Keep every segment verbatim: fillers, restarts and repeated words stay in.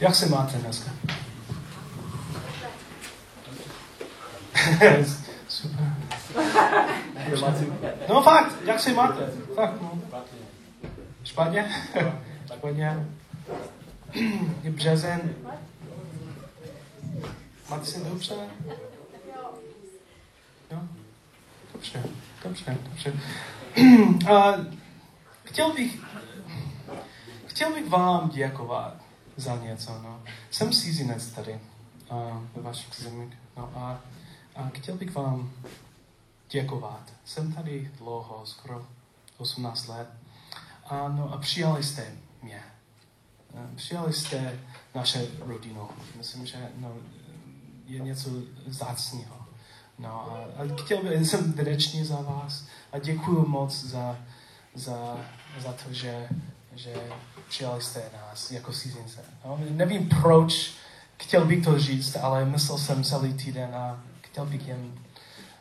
Jak se máte dneska? Super. No fakt, jak se máte? Fakt, no. Špatně? Špatně. Je březen. Máte se dobře? Jo. Dobře, dobře, dobře. A chtěl bych, chtěl bych vám děkovat za něco, no. Jsem cizinec tady, a ve vašich zemích, no a, a chtěl bych vám děkovat. Jsem tady dlouho, skoro osmnáct let, a, no, a přijali jste mě. Přijali jste naše rodinu. Myslím, že no, je něco vzácného. No a, a chtěl bych, jsem vděčný za vás a děkuju moc za, za, za to, že, že přijali jste nás jako cizince. No, nevím proč, chtěl bych to říct, ale myslel jsem celý týden a chtěl bych jen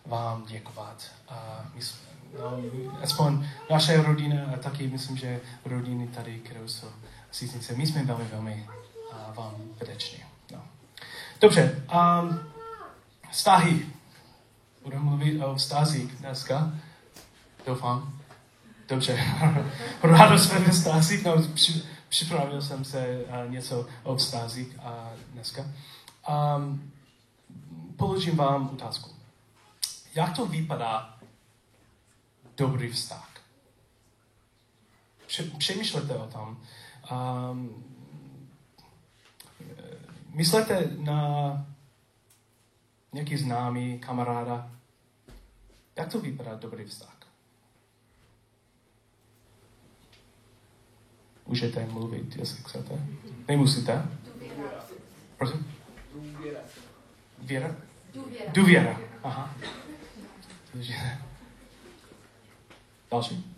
vám děkovat. A mysl, no, aspoň naše rodina a taky myslím, že rodiny tady, které jsou cizince, my jsme velmi, velmi a vám vděční. No. Dobře, a vztahy. Budeme mluvit o vztazích dneska. Doufám. Dobře. Rádo jsme ve vztazích. No, připravil jsem se něco o vztazích a dneska. Um, položím vám otázku. Jak to vypadá dobrý vztah? Přemýšlete o tom. Um, myslete na nějaký známý, kamaráda. Jak to vypadá dobrý vztah? Můžete mluvit, jestli chcete. Nemusíte. Důvěra. Prosím? Důvěra. Věra? Důvěra. Důvěra. Aha. Další.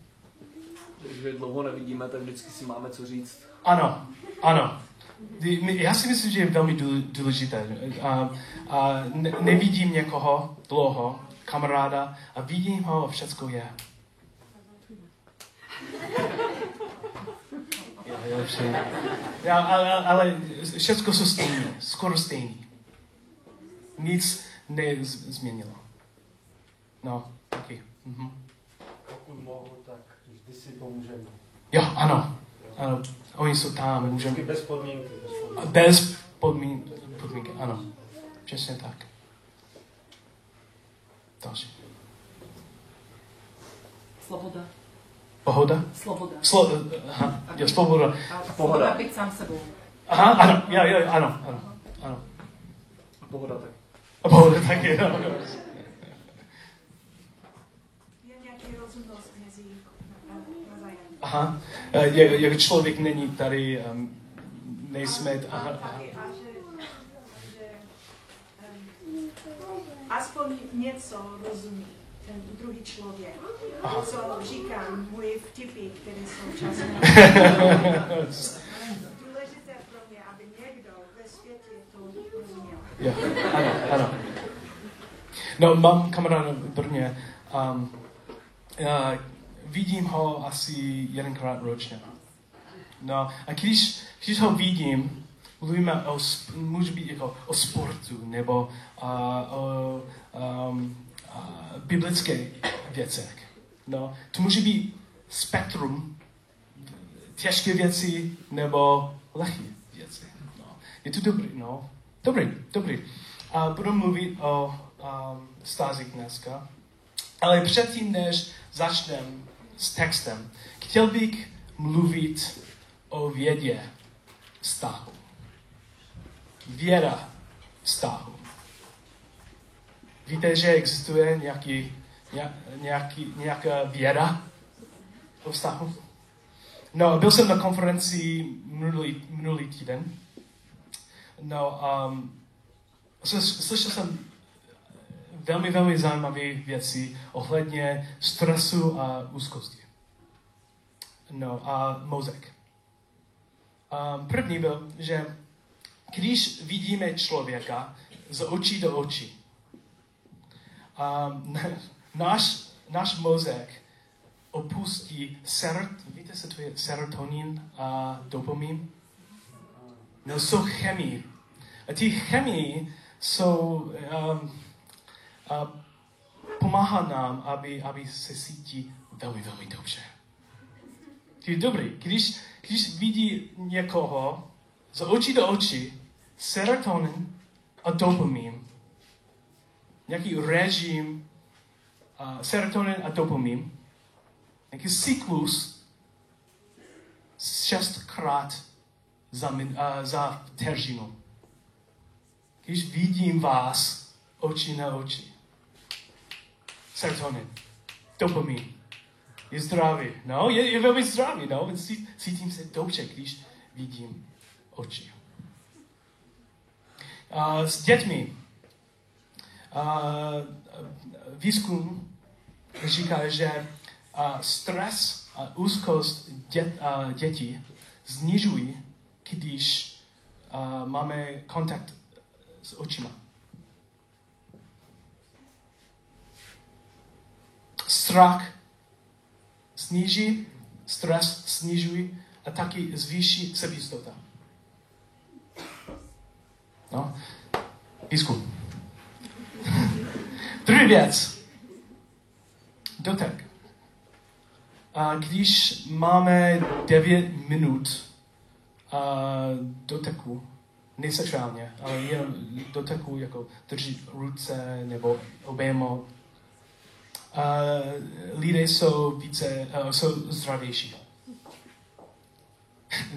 Když dlouho nevidíme, tak vždycky si máme co říct. Ano, ano. Já si myslím, že je velmi důležité. A, a ne, nevidím někoho dlouho, kamaráda, a vidím ho, všecko je. Já, já, já, ale, ale všecko jsou stejné, skoro stejné. Nic nezměnilo. No, taky. Mhm. Pokud mohu, tak vždy si pomůžeme. Jo, ano. Ano, oni jsou tam, můžeme... Bez podmínky. Bez podmínky, podmínky, ano. Přesně tak. Další. Sloboda. Pohoda? Sloboda. Slo... Aha, jo, sloboda. Pohoda být sám sebou. Aha, ano, jo, jo, ano, ano, ano. A pohoda taky. A pohoda taky, ano. Aha, jak člověk není tady, nejsme... Aha, aha. Aspoň něco rozumí ten druhý člověk, co říkám, moje vtipy, které jsou časem. Důležité pro mě, aby někdo ve světě to rozuměl. Jo, ano, ano. No, mám kamaráda v Brně. Um, uh, Vidím ho asi jedenkrát ročně. No, a když, když ho vidím, mluvíme o, může být jako o sportu nebo uh, o um, uh, biblické věcech. No, to může být spektrum těžké věci nebo lehké věci. No, je to dobrý, no. Dobrý, dobrý. Uh, budu mluvit o um, stazích dneska. Ale předtím, než začneme s textem, chtěl bych mluvit o vědě vztahu. Věda vztahu. Víte, že existuje nějaký, nějaký, nějaká věda o vztahu? No, byl jsem na konferenci minulý, minulý týden. No, um, slyšel jsem velmi, velmi zajímavé věci ohledně stresu a úzkosti. No a mozek. Um, první byl, že když vidíme člověka z očí do očí, um, náš, náš mozek opustí serot, víte, co to je serotonin a dopamin? No, jsou chemii. A ty chemii jsou, um, uh, pomáhá nám, aby, aby se cítí velmi, velmi dobře. To je dobrý. Když, když vidí někoho z očí do očí, serotonin a dopamin, nějaký režim, uh, serotonin a dopamin, nějaký cyklus šestkrát za, min, uh, za vteřinu. Když vidím vás oči na oči, serotonin, dopamin, je zdravý, no? Je, je velmi zdravý, no? Cítím se dobře, když vidím oči. Uh, s dětmi uh, výzkum říká, že uh, stres a úzkost dět, uh, dětí znižují, když uh, máme kontakt s očima. Strach sníží, stres snižuje a taky zvýší sebejistota. No, výzkum. Druhá věc. Dotek. A když máme devět minut a, doteku, nesexuálně, ale jenom doteku, jako drží ruce nebo obejmo, a, lidé jsou více, a, jsou zdravější.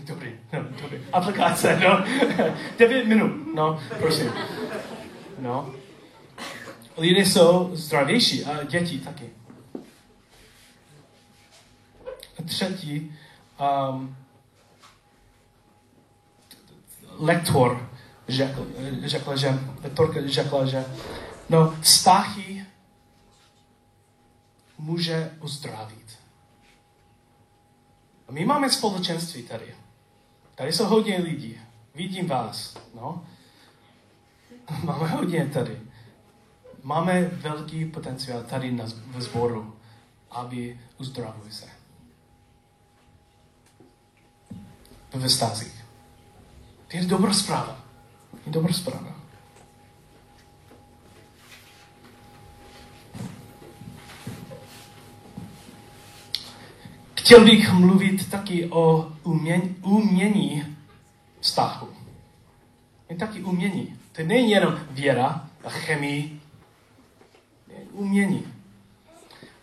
Dobrý, no, dobrý. Aplikace, no. devět minut, no, prosím. No. Lidé jsou zdravější a děti taky. A třetí, um, lektor řekl, řekl, že, lektorka řekla, že no, vztahy může uzdravit. A my máme společenství tady. Tady jsou hodně lidí. Vidím vás, no. Máme hodně tady. Máme velký potenciál tady na, v sboru, aby uzdravili se. Ve vztazích. To je dobrá zpráva. Je dobrá zpráva. Chtěl bych mluvit taky o umění, umění vztahu. Je taky umění. To není jenom věra a chemie. Umění.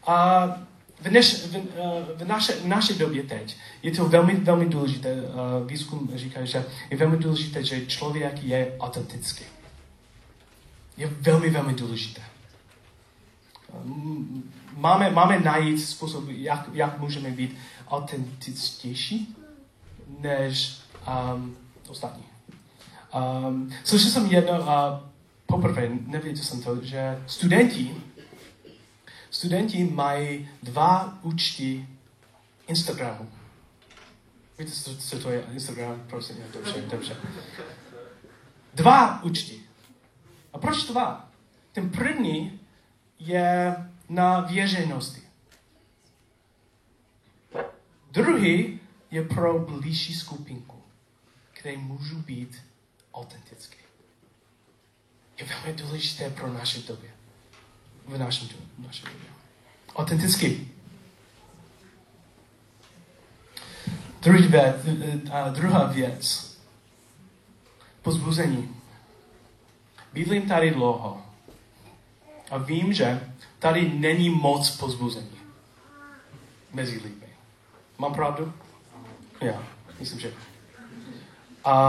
A v, než, v, v, naše, v naší době teď je to velmi, velmi důležité. Výzkum říká, že je velmi důležité, že člověk je autentický. Je velmi, velmi důležité. Máme, máme najít způsob, jak, jak můžeme být autentičtější než um, ostatní. Um, slyšel jsem jedno, uh, poprvé, nevěděl jsem to, že studenti, studenti mají dva účty Instagramu. Víte, co to je Instagram? Prosím, dobře, dobře. Dva účty. A proč dva? Ten první je na věřejnosti. Druhý je pro blížší skupinku, kde můžu být autentický. Je velmi důležité pro naše době. V našem naší době. Autentický. Druhá věc. Pozbuzení. Bydlím tady dlouho. A vím, že tady není moc pozbuzení mezi lidmi. Mám pravdu? Já, myslím, že. A,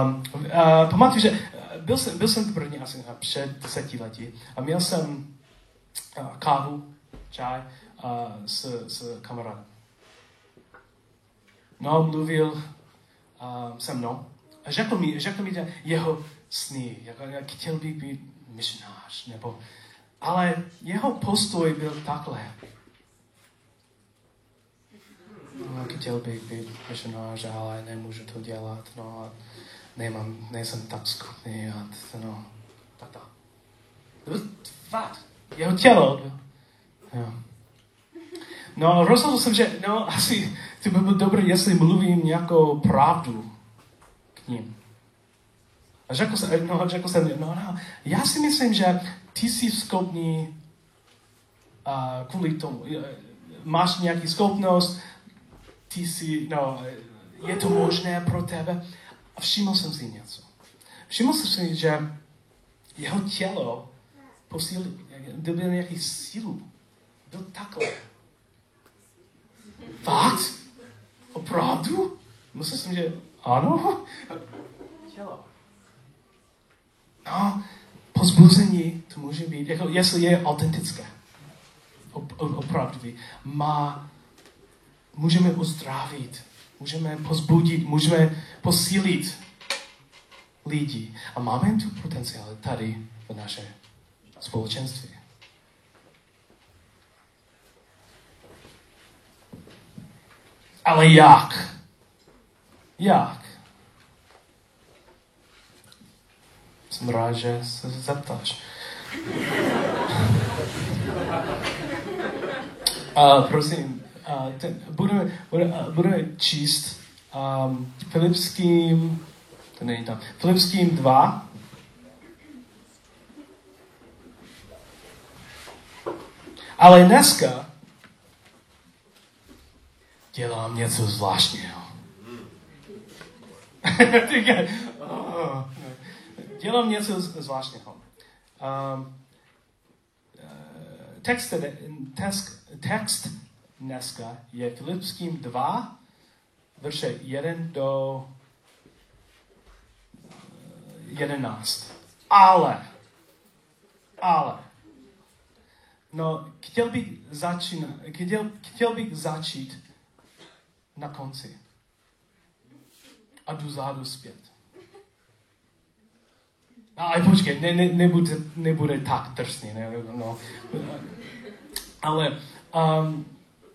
a pamatuju, že byl jsem, byl jsem v Brně asi před deseti lety a měl jsem a, kávu, čaj a, s, s kamarádem. No, mluvil a, se mnou a řekl mi, řekl mi že jeho sny, jako, chtěl bych být misionář, nebo ale jeho postoj byl takhle. No, chtěl bych být misionář, ale nemůžu to dělat, no, nemám, nejsem tak schopný, a no, tata. Jeho tělo. Jo. No, rozhodl jsem, že no, asi to by bylo dobré, jestli mluvím nějakou pravdu k ním. A řekl jsem jednoho, řekl jsem jednoho, no, já si myslím, že ty jsi schopný uh, kvůli tomu, máš nějaký schopnost, ty jsi, no, je to možné pro tebe. A všiml jsem si něco. Všiml jsem si, že jeho tělo posílil, dobil nějaký sílu. Byl takhle. Fakt? Opravdu? Myslel jsem, že ano. Tělo. No, pozbuzení to může být, jako, jestli je autentické. Opravdu. Má, můžeme uzdravit, můžeme pozbudit, můžeme posílit lidi. A máme tu potenciál tady v našem společenství. Ale jak? Jak? Jsem rád, že se zeptáš. uh, prosím, uh, ten, budeme, budeme, budeme číst um, Filipským, to není tam, Filipským dva. Ale dneska dělám něco zvláštního. Dělám něco zvláštního. Um, text, text, text dneska je Filipským dva, verše jedna do jedenácti. Ale, ale, no, chtěl bych začít, chtěl, chtěl bych začít na konci. A jdu zádu zpět. Ale počkej, ne, ne, nebude, nebude tak drsný. Ne, no. Ale um,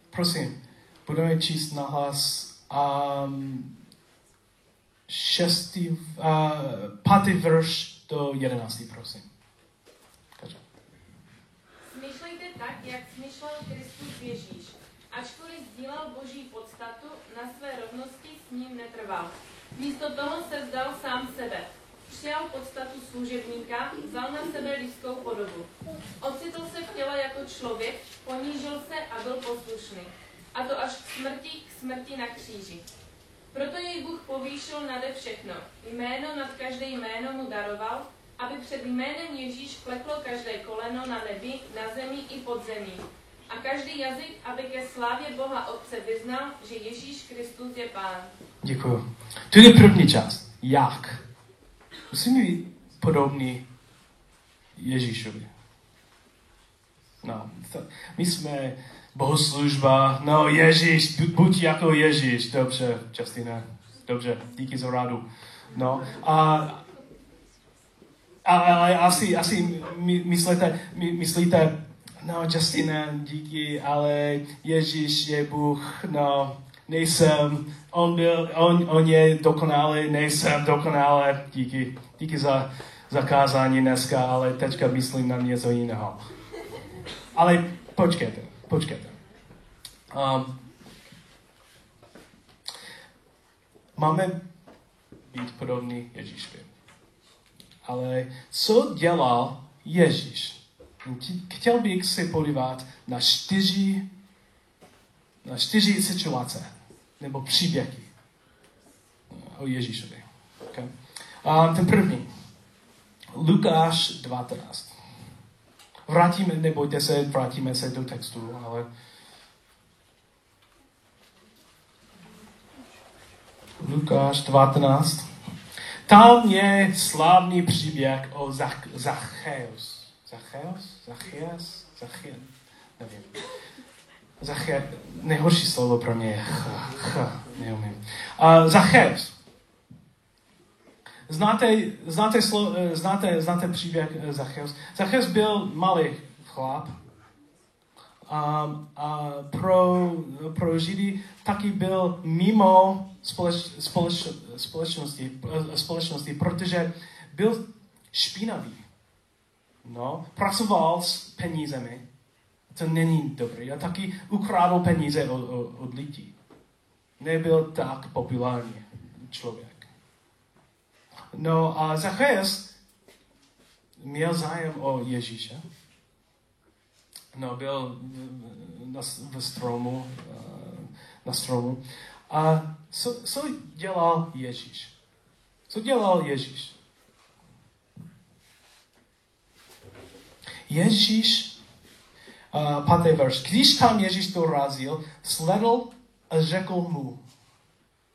prosím, budeme číst na hlas um, šestý, uh, pátý verš do jedenáctý, prosím. Každá. Smyšlejte tak, jak smyšlel Kristus Ježíš. Ačkoliv sdílal Boží podstatu, na své rovnosti s ním netrval. Místo toho se vzdal sám sebe. Přijal podstatu služebníka, vzal na sebe lidskou podobu. Ocitl se v těle jako člověk, ponížil se a byl poslušný. A to až k smrti, k smrti na kříži. Proto jej Bůh povýšil nade všechno. Jméno nad každé jméno mu daroval, aby před jménem Ježíš kleklo každé koleno na nebi, na zemi i pod zemí. A každý jazyk, aby ke slávě Boha Otce vyznal, že Ježíš Kristus je Pán. Děkuju. To je první část. Jak? Musíme být podobní Ježíšovi. No, my jsme bohoslužba, no Ježíš, buď jako Ježíš. Dobře, Justina, dobře, díky za radu. No, a, a, a asi, asi my, myslíte, my, myslíte, no Justina, díky, ale Ježíš je Bůh, no. Nejsem, on, byl, on, on je dokonalý, nejsem dokonalý, díky, díky za zakázání dneska, ale teďka myslím na něco jiného. Ale počkejte, počkejte. Um, máme být podobný Ježíšovi. Ale co dělal Ježíš? Chtěl bych se podívat na čtyři na čtyři situace, nebo příběhy o Ježíšovi. Okay. A ten první. Lukáš dvanáct. Vrátíme, nebojte se, vrátíme se do textu, ale... Lukáš dvanáct. Tam je slavný příběh o Zach- Zachéus. Zachéus? Zachéus? Zachéus? Nevím. Zachéus, nejhorší slovo pro mě je ch, ch, neumím. Uh, Zachéus. Znáte, znáte, slo, znáte, znáte příběh Zachéus. Zachéus byl malý chlap. Um, a pro, pro Židy taky byl mimo společ, společ, společnosti, společnosti, protože byl špinavý. No, pracoval s penízemi. To není dobré. Já taky ukradl peníze od, od lidí. Nebyl tak populární člověk. No a Zachéus měl zájem o Ježíše. No, byl na, v stromu, na stromu. A co, co dělal Ježíš? Co dělal Ježíš? Ježíš, pátý verš, když tam Ježíš dorazil, sledl a řekl mu,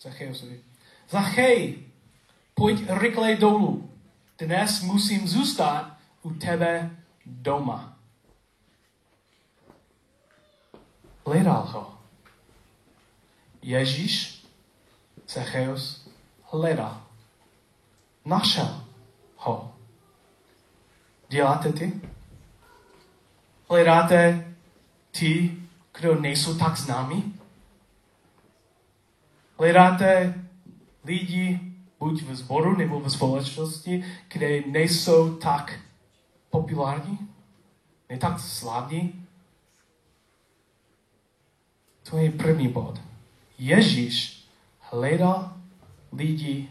Zachéusovi, Zachej, pojď rychle dolů, dnes musím zůstat u tebe doma. Hledal ho. Ježíš, Zachéus, hledal. Našel ho. Děláte ty? Hledáte ty, kdo nejsou tak známí? Hledáte lidi, buď ve sboru nebo ve společnosti, kde nejsou tak populární, ne tak slavní? To je první bod. Ježíš hledal lidi,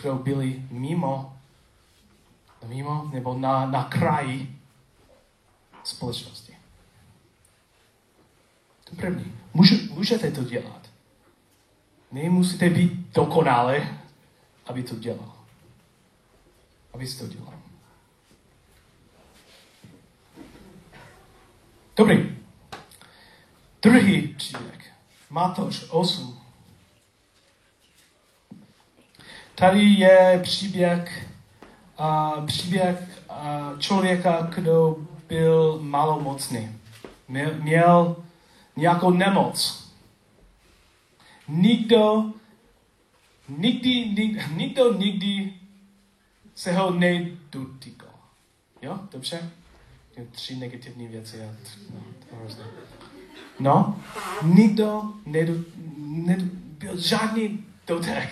kdo byli mimo, mimo nebo na, na kraji společnosti. To první. Můžete to dělat. Nemusíte být dokonalí, aby to dělal. Aby to dělal. Dobrý. Druhý příběh. Matouš osm. Tady je příběh, uh, příběh uh, člověka, kdo byl malomocný. Měl, měl nějakou nemoc. Nikdo nikdy, nikdy, nikdo nikdy se ho nedotýkal. Jo, dobře? Tři negativní věci. Já, no, to hrozně. No, nikdo nedo, nedo, byl žádný dotek.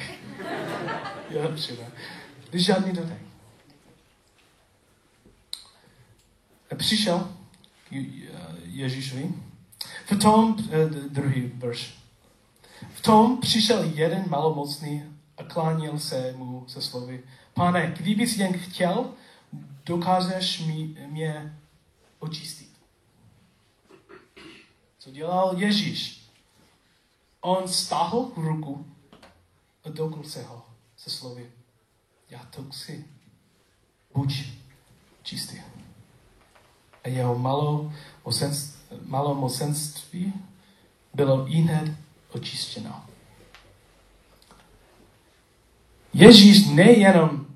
Jo, třeba. Žádný dotek. Přišel Ježíšovi. V tom, druhý verš. V tom přišel jeden malomocný a klánil se mu se slovy. Pane, kdybys jen chtěl, dokážeš mi, mě očistit. Co dělal Ježíš? On stáhl ruku a dotkl se ho se slovy. Já to chci. Buď čistý. A jeho malomocenství bylo ihned očištěno. Ježíš nejenom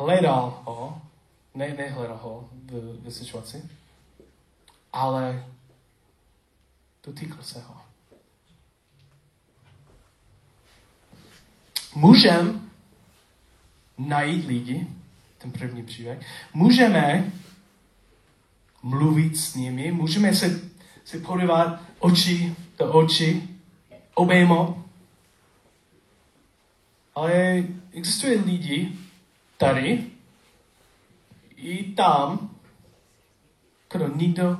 hledal ho, ne, nehledal ho v, v situaci, ale dotýkl se ho. Můžeme najít lidi, ten první příběh, můžeme mluvit s nimi, můžeme se, se podívat oči do očí, obejmout. Ale existuje lidi tady i tam, kdo nikdo,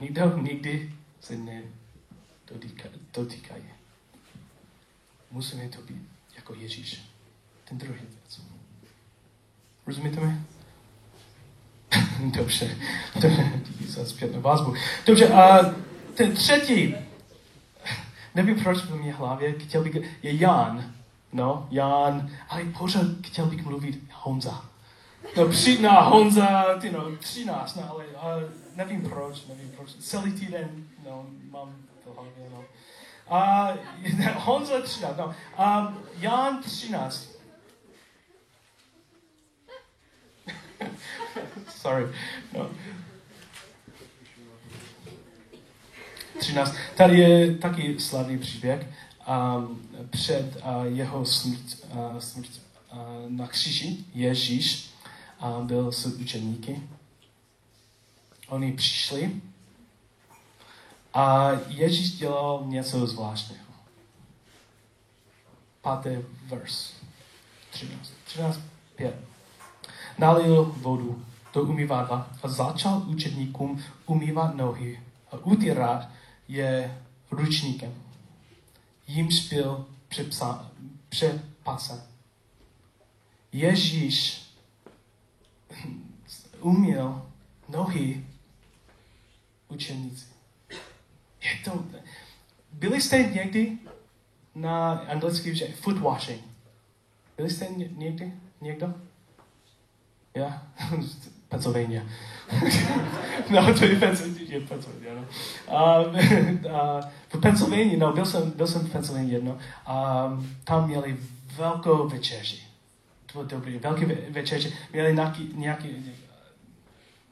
nikdo nikdy se nedotýkají. Musíme to být jako Ježíš. Ten druhý věc. Rozumíte mi? Dobře. Díky za zpětnou vazbu. Dobře, a ten třetí, nevím proč v mé hlavě, chtěl bych, je Jan. No, Jan, ale pořád chtěl bych mluvit Honza. No, přijde na Honza, ty no, třináct, no, ale uh, nevím proč, nevím proč. Celý týden, no, mám to hlavně, no. A uh, Honza třináct, no. A uh, Jan třináct. Sorry, no. třináct. Tady je taky slavný příběh. Um, před uh, jeho smrt, uh, smrt uh, na kříži Ježíš uh, byl s učeníky. Oni přišli a Ježíš dělal něco zvláštního. Pátý verš. třináct pět. Nalil vodu do umývadla a začal učeníkům umývat nohy a utírat je ručníkem. Jimž byl přepasa, přepasa, Ježíš uměl nohy učeníci. Je to... Byli jste někdy na anglický vždy, foot washing? Byli jste někdy? Někdo? Já? Pennsylvania. No, to je Pennsylvania, no. Um, uh, v Pennsylvania, no, byl jsem, byl jsem v Pennsylvania jedno. Um, tam měli velkou večeři. To bylo dobrý, velký večeři. Měli nějaký, nějaký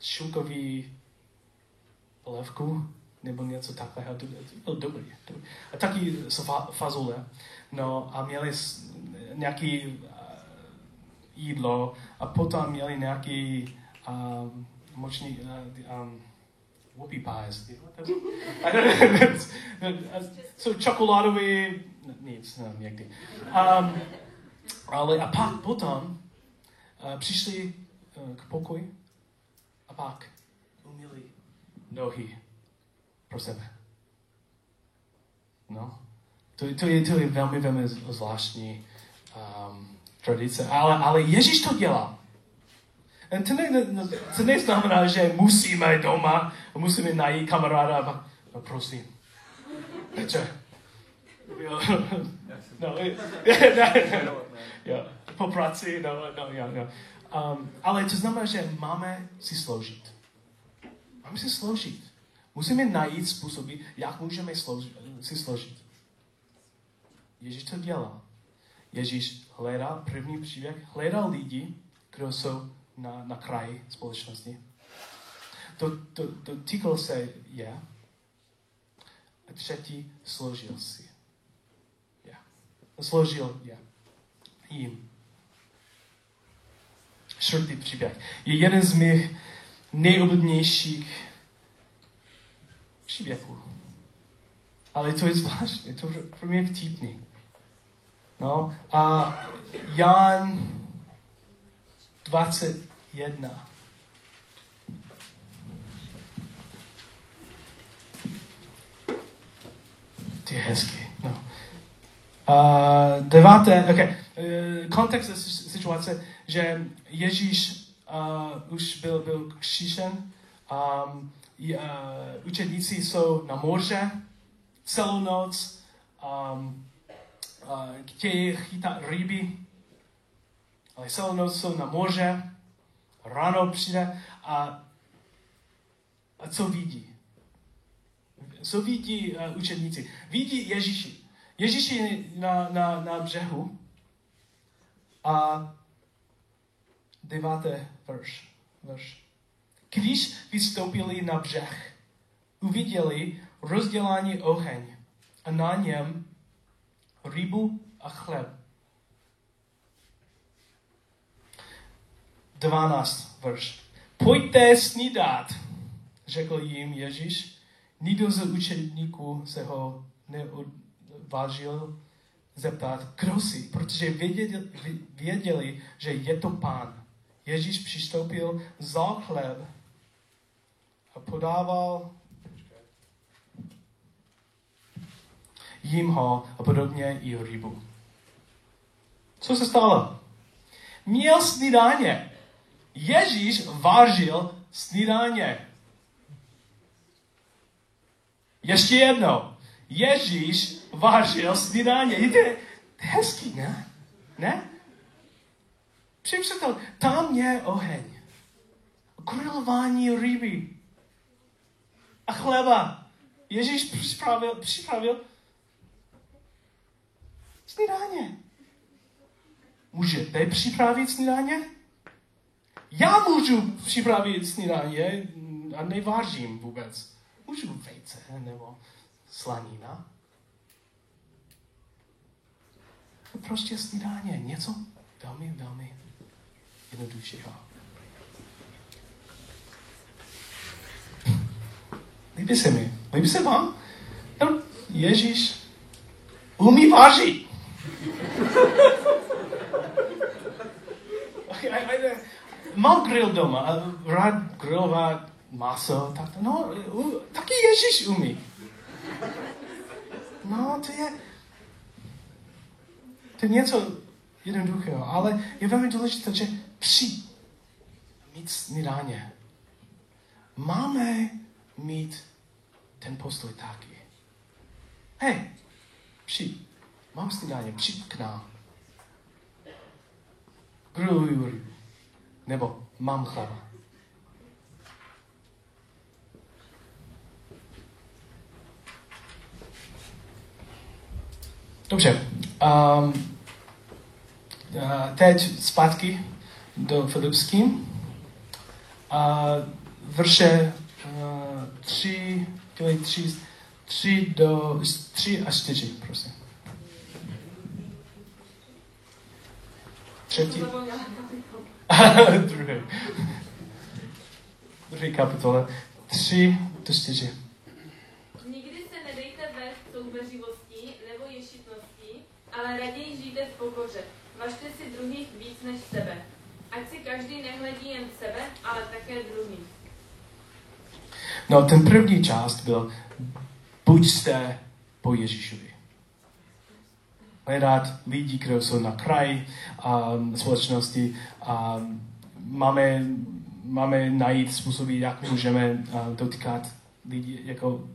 šunkový polévku, nebo něco takhle. To bylo dobrý. A taky fazule. No, a měli nějaký jídlo a potom měli nějaký um, moční uh, um, whoopie pies. So čokoládový, nic, nevím někdy. Um, ale a pak potom uh, přišli uh, k pokoji a pak uměli nohy pro sebe. No, to, to, je, to je velmi, velmi zvláštní um, tradice, ale, ale Ježíš to dělá. To, ne, to neznamená, že musíme doma, musíme najít kamaráda, no prosím, Petře. No, po práci, no, no, jo, jo. Um, ale to znamená, že máme si sloužit. Máme si sloužit. Musíme najít způsoby, jak můžeme sloužit, si sloužit. Ježíš to dělá. Ježíš hledal, první příběh, hledal lidi, kdo jsou na, na kraji společnosti. To, to, to týkalo se je. A třetí, složil si. Je. Složil je. Jím. Čtvrtý příběh. Je jeden z mých nejoblíbenějších příběhů. Ale to je zvláštní, to pro mě je vtipný. No, a Jan dvacet jedna. Ty je hezky, no. Uh, deváté, ok. Uh, kontext situace, že Ježíš uh, už byl, byl křížen, um, uh, učedníci jsou na moře celou noc, um, Uh, chtějí chytat ryby, ale celou noc jsou na moře, ráno přijde a, a co vidí? Co vidí uh, učeníci? Vidí Ježíši. Ježíš je na, na, na břehu a deváté verš, verš. Když vystoupili na břeh, uviděli rozdělaný oheň a na něm rybu a chleb. dvanáctý verš. Pojďte snídat, řekl jim Ježíš. Nikdo z učeníků se ho neodvážil zeptat, kdo jsi, protože věděli, věděli, že je to Pán. Ježíš přistoupil, vzal chleb a podával jim ho a podobně i rybu. Co se stalo? Měl snídaně. Ježíš vařil snídaně. Ještě jednou. Ježíš vařil snídaně. Je to hezký, ne? Ne? Připřetel, tam je oheň. Grilování ryby. A chleba. Ježíš připravil, připravil snídaně. Můžete připravit snídaně? Já můžu připravit snídaně a nevařím vůbec. Můžu vejce nebo slanina. Prostě snídaně. Něco velmi, velmi jednoduššího. Líbí se mi. Líbí se vám? No, Ježíš umí vařit. Okay, I, I, I, mám grill doma, rád grillovat maso, tak, no, u, taky Ježíš umí. No, to je, to je něco jednoduchého. Ale je velmi důležité, že při mít snídaně máme mít ten postoj taky. Hej, při, mám snídaně, při k nám. Griluju rybu. Nebo mám chleba. Dobře. Um, teď zpátky do Filipským. Uh, verše uh, tři, tři, tři, do, tři až čtyři, prosím. Třetí. Druhý. Druhý kapitola. Tři do čtyři. Nikdy se nedejte vést soubeřivostí nebo ješitností, ale raději žijte v pokoře. Važte si druhých víc než sebe. Ať si každý nehledí jen sebe, ale také druhý. No, ten první část byl buďte po Ježíšovi. Hledat lidí, kteří jsou na kraji um, společnosti. Um, máme, máme najít způsoby, jak můžeme uh, dotýkat lidí jako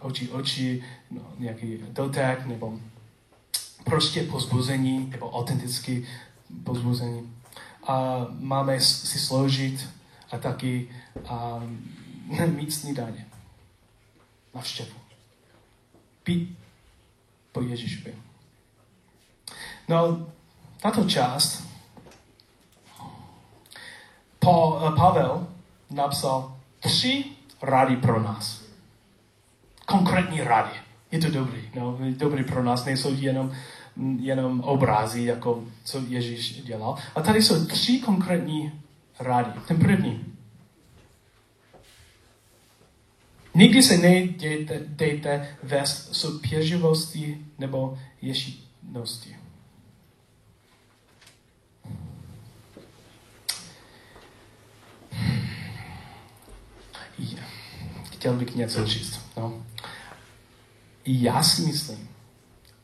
oči oči, no, nějaký dotek, nebo prostě pozbuzení, nebo autentické pozbuzení. Uh, máme si sloužit a taky uh, mít snídaně. Navštěvu. Pít po Ježíšovi. No, tato část pa, Pavel napsal tři rady pro nás. Konkrétní rady. Je to dobrý. No, dobrý pro nás. Nejsou jenom, jenom obrazy, jako co Ježíš dělal. A tady jsou tři konkrétní rady. Ten první. Nikdy se nedejte dejte vést soupeřivosti nebo ješitnosti. Chtěl bych něco říct. No. Já si myslím,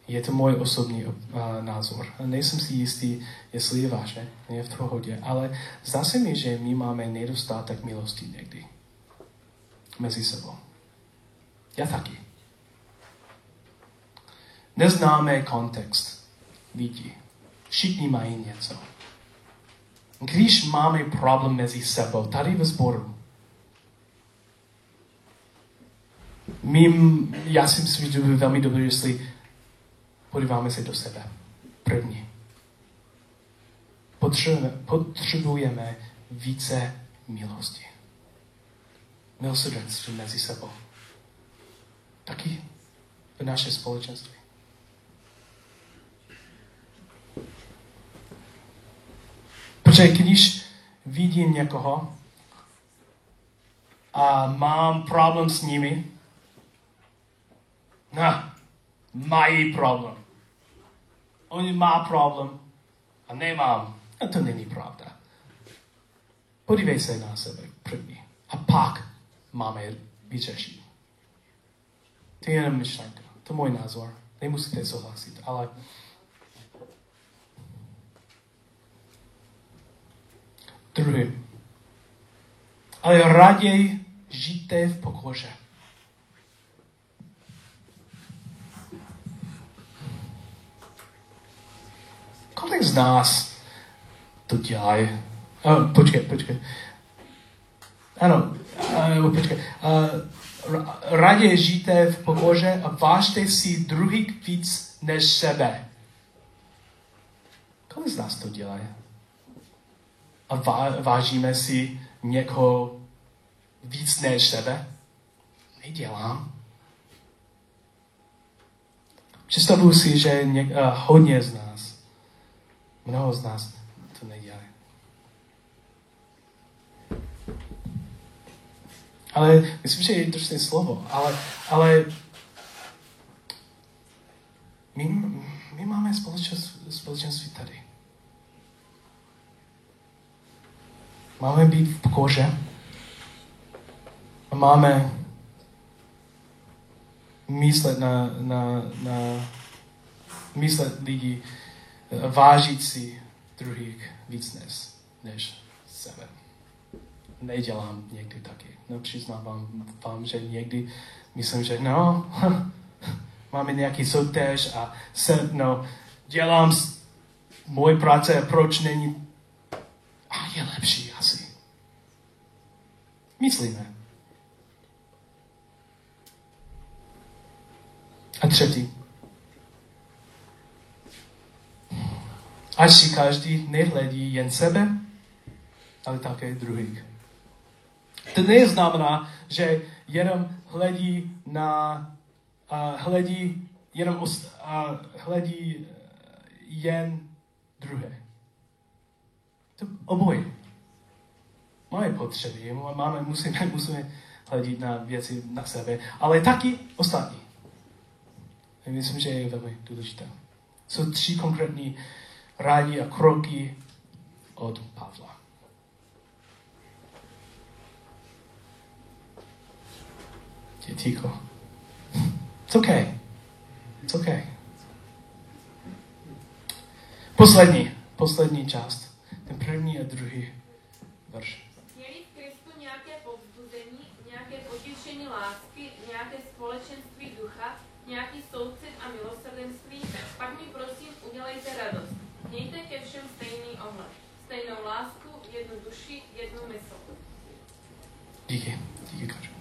je to můj osobní uh, názor. Nejsem si jistý, jestli je váš, ne? Je v pohodě, ale zdá se mi, že my máme nedostatek milosti někdy. Mezi sebou. Já taky. Neznáme kontext lidí. Všichni mají něco. Když máme problém mezi sebou, tady ve sboru, Mím, já si myslím, že by velmi dobré, jestli podíváme se do sebe. První. Potřebujeme, potřebujeme více milosti. Milosrdenství mezi sebou. Taky v naše společenství. Protože když vidím někoho a mám problém s nimi, na, mají problém. Oni má problém a nemám. A to není pravda. Podívej se na sebe první. A pak máme vyřešit. To je jenom myšlenka. To je můj názor. Nemusíte souhlasit, ale druhý. Ale raději žijte v pokoře. Kolik z nás to dělají? Oh, počkej, počkej. Ano, uh, počkej. Uh, raději žijte v pokoře a vážte si druhý víc než sebe. Kolik z nás to dělají? A vážíme si někoho víc než sebe? Nedělám. Představuji si, že něk, uh, hodně z nás Mnoho z nás to nedělají. Ale myslím, že je trošné slovo, ale, ale my, my máme společenství, společenství tady. Máme být v pokoře a máme myslet na, na, na myslet lidi vážit si druhých víc dnes, než sebe. Nedělám někdy taky. No, přiznávám vám, že někdy myslím, že no, máme nějaký soutěž a se, no, dělám moje práce, proč není, a je lepší asi. Myslíme. A třetí. Až si každý nehledí jen sebe, ale také druhých. To neznamená, že jenom hledí na uh, hledí jenom uh, hledí uh, jen druhé. To oboje. Máme potřeby, máme, musíme, musíme hledit na věci na sebe, ale taky ostatní. Myslím, že je velmi důležité. Jsou tři konkrétní rádi a kroky od Pavla. Je ticho. It's okay. It's okay. Poslední. Poslední část. Ten první a druhý verš. Měli v Kristu nějaké povzbuzení, nějaké potěšení lásky, nějaké společenství ducha, nějaký soucit a milosrdenství, pak mi prosím udělejte radost. Mějte ke všem stejný ohled, stejnou lásku, jednu duši, jednu mysl. Díky. Díky, Kačku.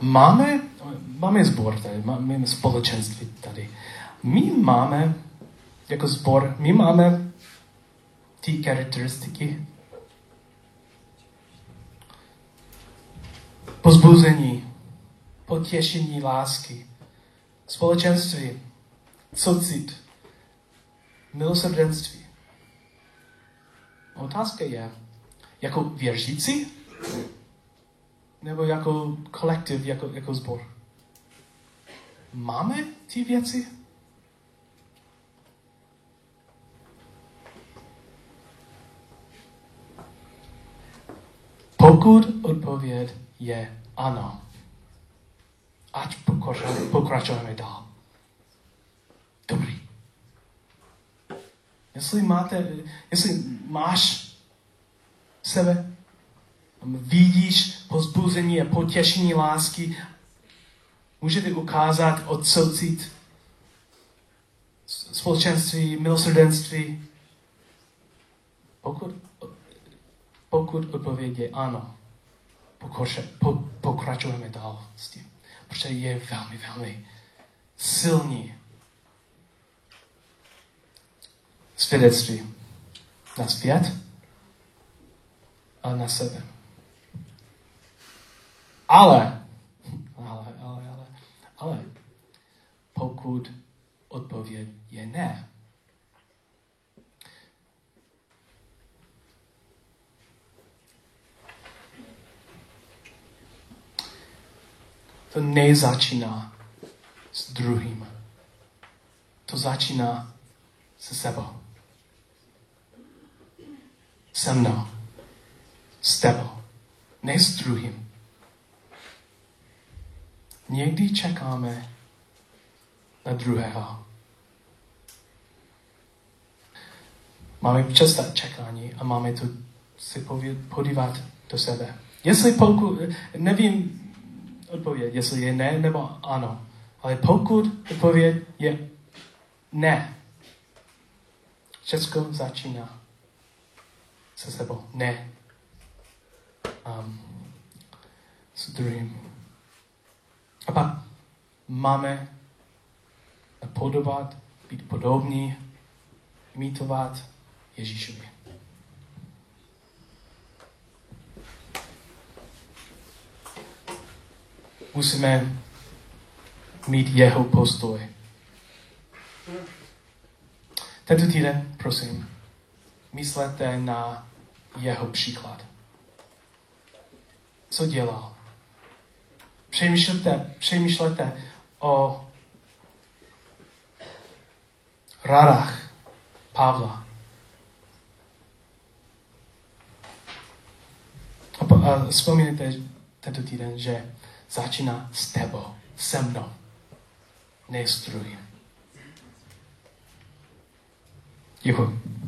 Máme, máme sbor tady, máme společenství tady. My máme, jako sbor, my máme ty charakteristiky. Pozbuzení, potěšení lásky, společenství, soucit, milosrdenství. Otázka je, jako věřící? Nebo jako kolektiv, jako, jako sbor. Máme ty věci? Pokud odpověď je ano, ať pokračujeme, pokračujeme dál. Dobrý. Jestli máte, jestli máš sebe, vidíš pozbuzení a potěšení lásky, můžete ukázat, odsoucit společenství, milosrdenství. Pokud, pokud odpověď je ano, pokračujeme dál s tím, protože je velmi, velmi silný svědectví na svět a na sebe. Ale, ale, ale, ale, ale, pokud odpověď je ne, to nezačíná s druhým. To začíná se sebou. Se mnou. S tebou. Ne s druhým. Někdy čekáme na druhého. Máme přestat čekání a máme to si podívat do sebe. Jestli pokud, nevím odpověď, jestli je ne nebo ano, ale pokud odpověď je ne, všechno začíná se sebou. Ne. Um, s druhým. A pak máme napodobovat, být podobní, imitovat Ježíšovi. Musíme mít jeho postoj. Tento týden, prosím, myslete na jeho příklad. Co dělal? Přemýšlete, přemýšlete o radách Pavla. A vzpomínejte tento týden, že začíná s tebou, se mnou, ne s druhým. Děkuji.